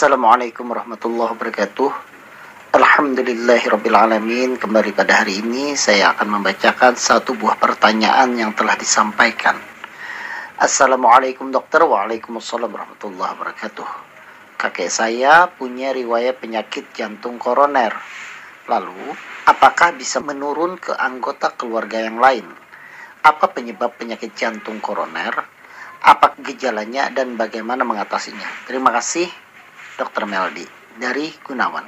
Assalamualaikum warahmatullahi wabarakatuh. Alhamdulillahirrabbilalamin. Kembali pada hari ini saya akan membacakan satu buah pertanyaan yang telah disampaikan. Assalamualaikum dokter. Waalaikumsalam warahmatullahi wabarakatuh. Kakek saya punya riwayat penyakit jantung koroner. Lalu, apakah bisa menurun ke anggota keluarga yang lain? Apa penyebab penyakit jantung koroner? Apa gejalanya dan bagaimana mengatasinya? Terima kasih Dr. Meldi dari Gunawan.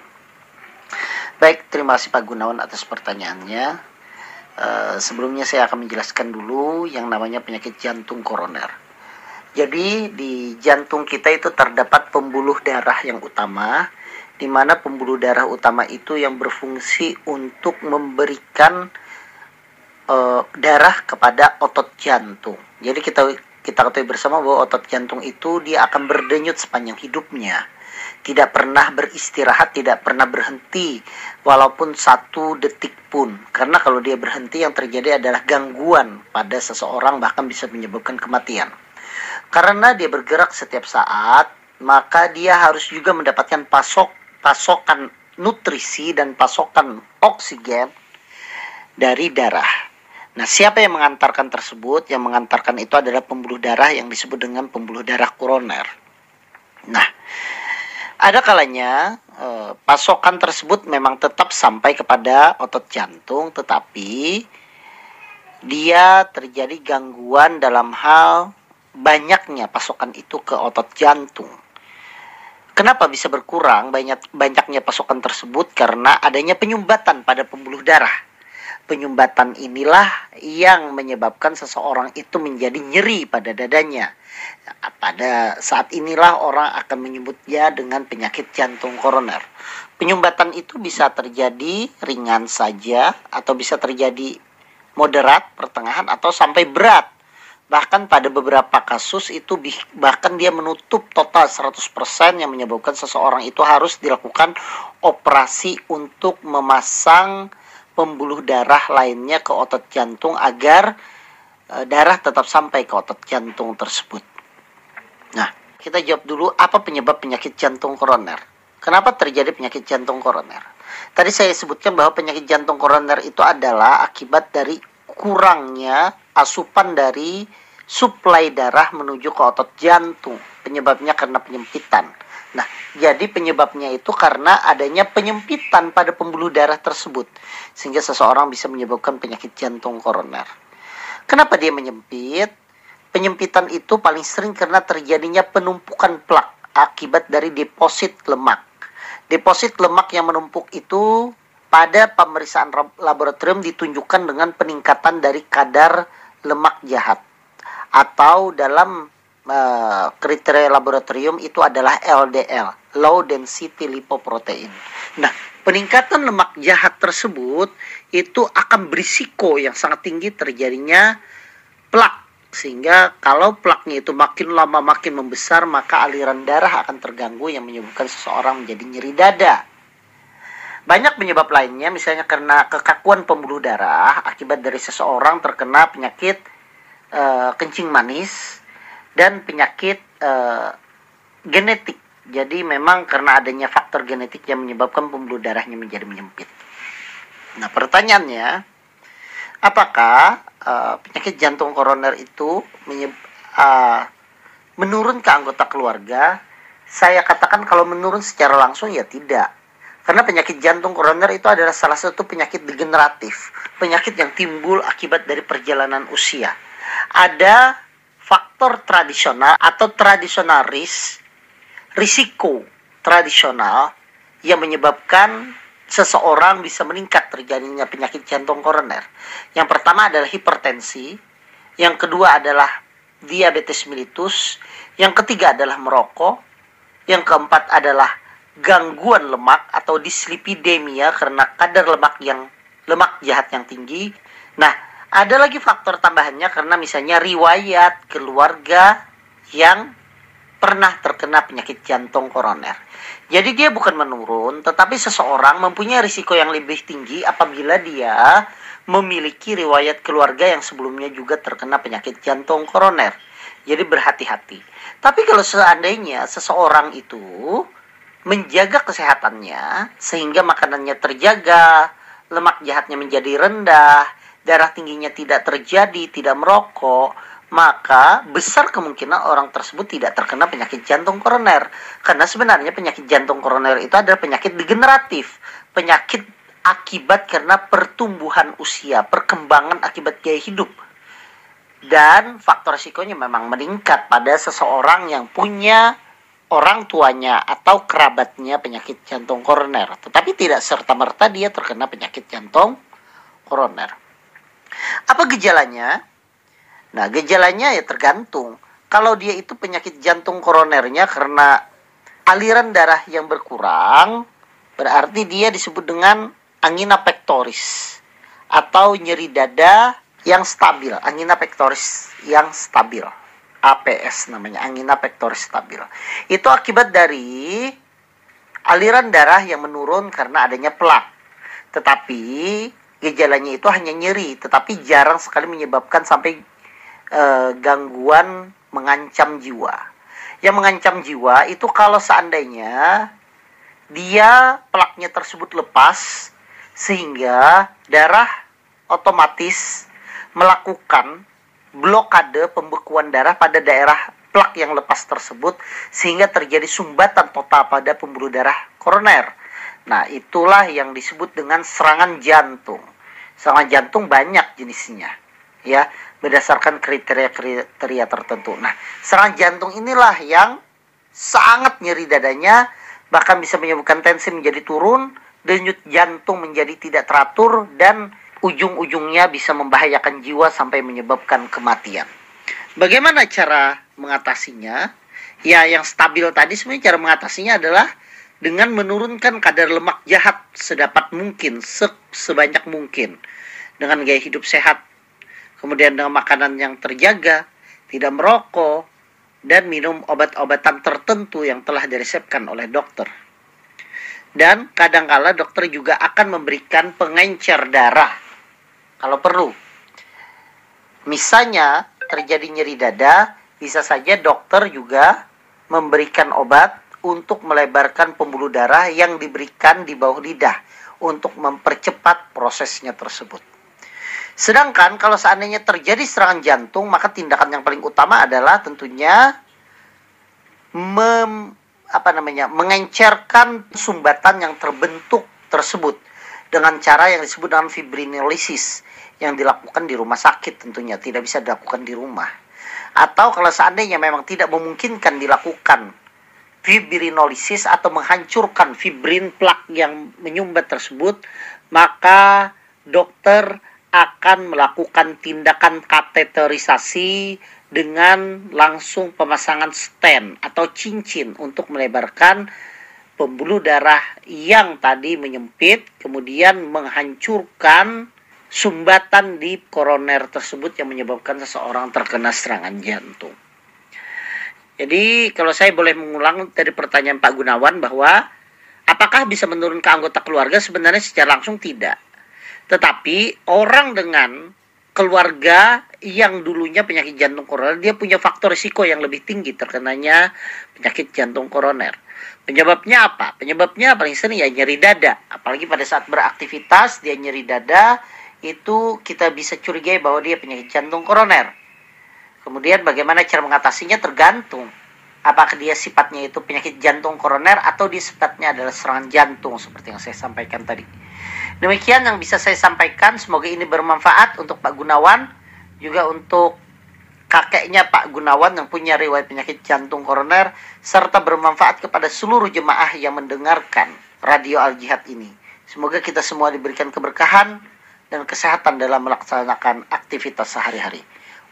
Baik, terima kasih Pak Gunawan atas pertanyaannya. Sebelumnya saya akan menjelaskan dulu yang namanya penyakit jantung koroner. Jadi di jantung kita itu terdapat pembuluh darah yang utama, di mana pembuluh darah utama itu yang berfungsi untuk memberikan darah kepada otot jantung. Jadi kita ketahui bersama bahwa otot jantung itu dia akan berdenyut sepanjang hidupnya, tidak pernah beristirahat, tidak pernah berhenti walaupun satu detik pun, karena kalau dia berhenti yang terjadi adalah gangguan pada seseorang, bahkan bisa menyebabkan kematian. Karena dia bergerak setiap saat, maka dia harus juga mendapatkan pasokan nutrisi dan pasokan oksigen dari darah. Nah, siapa yang mengantarkan tersebut? Yang mengantarkan itu adalah pembuluh darah yang disebut dengan pembuluh darah koroner. Nah, ada kalanya pasokan tersebut memang tetap sampai kepada otot jantung, tetapi dia terjadi gangguan dalam hal banyaknya pasokan itu ke otot jantung. Kenapa bisa berkurang banyaknya pasokan tersebut? Karena adanya penyumbatan pada pembuluh darah. Penyumbatan inilah yang menyebabkan seseorang itu menjadi nyeri pada dadanya. Pada saat inilah orang akan menyebutnya dengan penyakit jantung koroner. Penyumbatan itu bisa terjadi ringan saja, atau bisa terjadi moderat, pertengahan, atau sampai berat. Bahkan pada beberapa kasus itu bahkan dia menutup total 100%, yang menyebabkan seseorang itu harus dilakukan operasi untuk memasang pembuluh darah lainnya ke otot jantung agar darah tetap sampai ke otot jantung tersebut. Nah, kita jawab dulu apa penyebab penyakit jantung koroner. Kenapa terjadi penyakit jantung koroner? Tadi saya sebutkan bahwa penyakit jantung koroner itu adalah akibat dari kurangnya asupan dari suplai darah menuju ke otot jantung. Penyebabnya karena penyempitan. Nah, jadi penyebabnya itu karena adanya penyempitan pada pembuluh darah tersebut, sehingga seseorang bisa menyebabkan penyakit jantung koroner. Kenapa dia menyempit? Penyempitan itu paling sering karena terjadinya penumpukan plak akibat dari deposit lemak. Deposit lemak yang menumpuk itu pada pemeriksaan laboratorium ditunjukkan dengan peningkatan dari kadar lemak jahat, atau dalam kriteria laboratorium itu adalah LDL, Low Density Lipoprotein. Nah, peningkatan lemak jahat tersebut itu akan berisiko yang sangat tinggi terjadinya plak, sehingga kalau plaknya itu makin lama makin membesar, maka aliran darah akan terganggu yang menyebabkan seseorang menjadi nyeri dada. Banyak penyebab lainnya, misalnya karena kekakuan pembuluh darah akibat dari seseorang terkena penyakit kencing manis, dan penyakit genetik. Jadi memang karena adanya faktor genetik yang menyebabkan pembuluh darahnya menjadi menyempit. Nah, pertanyaannya, apakah penyakit jantung koroner itu menurun ke anggota keluarga? Saya katakan kalau menurun secara langsung ya tidak. Karena penyakit jantung koroner itu adalah salah satu penyakit degeneratif, penyakit yang timbul akibat dari perjalanan usia. Ada faktor tradisional atau traditional risk, risiko tradisional yang menyebabkan seseorang bisa meningkat terjadinya penyakit jantung koroner. Yang pertama adalah hipertensi, yang kedua adalah diabetes mellitus, yang ketiga adalah merokok, yang keempat adalah gangguan lemak atau dislipidemia karena kadar lemak jahat yang tinggi. Nah, ada lagi faktor tambahannya karena misalnya riwayat keluarga yang pernah terkena penyakit jantung koroner. Jadi dia bukan menurun, tetapi seseorang mempunyai risiko yang lebih tinggi apabila dia memiliki riwayat keluarga yang sebelumnya juga terkena penyakit jantung koroner. Jadi berhati-hati. Tapi kalau seandainya seseorang itu menjaga kesehatannya sehingga makanannya terjaga, lemak jahatnya menjadi rendah, darah tingginya tidak terjadi, tidak merokok, maka besar kemungkinan orang tersebut tidak terkena penyakit jantung koroner. Karena sebenarnya penyakit jantung koroner itu adalah penyakit degeneratif, penyakit akibat karena pertumbuhan usia, perkembangan akibat gaya hidup. Dan faktor risikonya memang meningkat pada seseorang yang punya orang tuanya atau kerabatnya penyakit jantung koroner. Tetapi tidak serta-merta dia terkena penyakit jantung koroner. Apa gejalanya? Nah, gejalanya ya tergantung. Kalau dia itu penyakit jantung koronernya karena aliran darah yang berkurang, berarti dia disebut dengan angina pektoris atau nyeri dada yang stabil, angina pektoris yang stabil. APS namanya, angina pektoris stabil. Itu akibat dari aliran darah yang menurun karena adanya plak. Tetapi gejalanya itu hanya nyeri, tetapi jarang sekali menyebabkan sampai gangguan mengancam jiwa. Yang mengancam jiwa itu kalau seandainya dia plaknya tersebut lepas sehingga darah otomatis melakukan blokade pembekuan darah pada daerah plak yang lepas tersebut sehingga terjadi sumbatan total pada pembuluh darah koroner. Nah, itulah yang disebut dengan serangan jantung. Serangan jantung banyak jenisnya, ya, berdasarkan kriteria-kriteria tertentu. Nah, serangan jantung inilah yang sangat nyeri dadanya, bahkan bisa menyebabkan tensi menjadi turun, denyut jantung menjadi tidak teratur, dan ujung-ujungnya bisa membahayakan jiwa sampai menyebabkan kematian. Bagaimana cara mengatasinya? Ya, yang stabil tadi sebenarnya cara mengatasinya adalah dengan menurunkan kadar lemak jahat sedapat mungkin, sebanyak mungkin, dengan gaya hidup sehat, kemudian dengan makanan yang terjaga, tidak merokok, dan minum obat-obatan tertentu yang telah diresepkan oleh dokter. Dan kadangkala dokter juga akan memberikan pengencer darah kalau perlu. Misalnya terjadi nyeri dada, bisa saja dokter juga memberikan obat untuk melebarkan pembuluh darah yang diberikan di bawah lidah untuk mempercepat prosesnya tersebut. Sedangkan kalau seandainya terjadi serangan jantung, maka tindakan yang paling utama adalah tentunya mengencerkan sumbatan yang terbentuk tersebut dengan cara yang disebut dengan fibrinolisis yang dilakukan di rumah sakit, tentunya tidak bisa dilakukan di rumah. Atau kalau seandainya memang tidak memungkinkan dilakukan fibrinolisis atau menghancurkan fibrin plak yang menyumbat tersebut, maka dokter akan melakukan tindakan kateterisasi dengan langsung pemasangan stent atau cincin untuk melebarkan pembuluh darah yang tadi menyempit, kemudian menghancurkan sumbatan di koroner tersebut yang menyebabkan seseorang terkena serangan jantung. Jadi kalau saya boleh mengulang dari pertanyaan Pak Gunawan bahwa apakah bisa menurunkan anggota keluarga, sebenarnya secara langsung tidak. Tetapi orang dengan keluarga yang dulunya penyakit jantung koroner, dia punya faktor risiko yang lebih tinggi terkenanya penyakit jantung koroner. Penyebabnya apa? Penyebabnya paling sering ya nyeri dada. Apalagi pada saat beraktivitas dia nyeri dada, itu kita bisa curigai bahwa dia penyakit jantung koroner. Kemudian bagaimana cara mengatasinya tergantung apakah dia sifatnya itu penyakit jantung koroner atau dia sifatnya adalah serangan jantung seperti yang saya sampaikan tadi. Demikian yang bisa saya sampaikan, semoga ini bermanfaat untuk Pak Gunawan, juga untuk kakeknya Pak Gunawan yang punya riwayat penyakit jantung koroner, serta bermanfaat kepada seluruh jemaah yang mendengarkan Radio Al-Jihad ini. Semoga kita semua diberikan keberkahan dan kesehatan dalam melaksanakan aktivitas sehari-hari.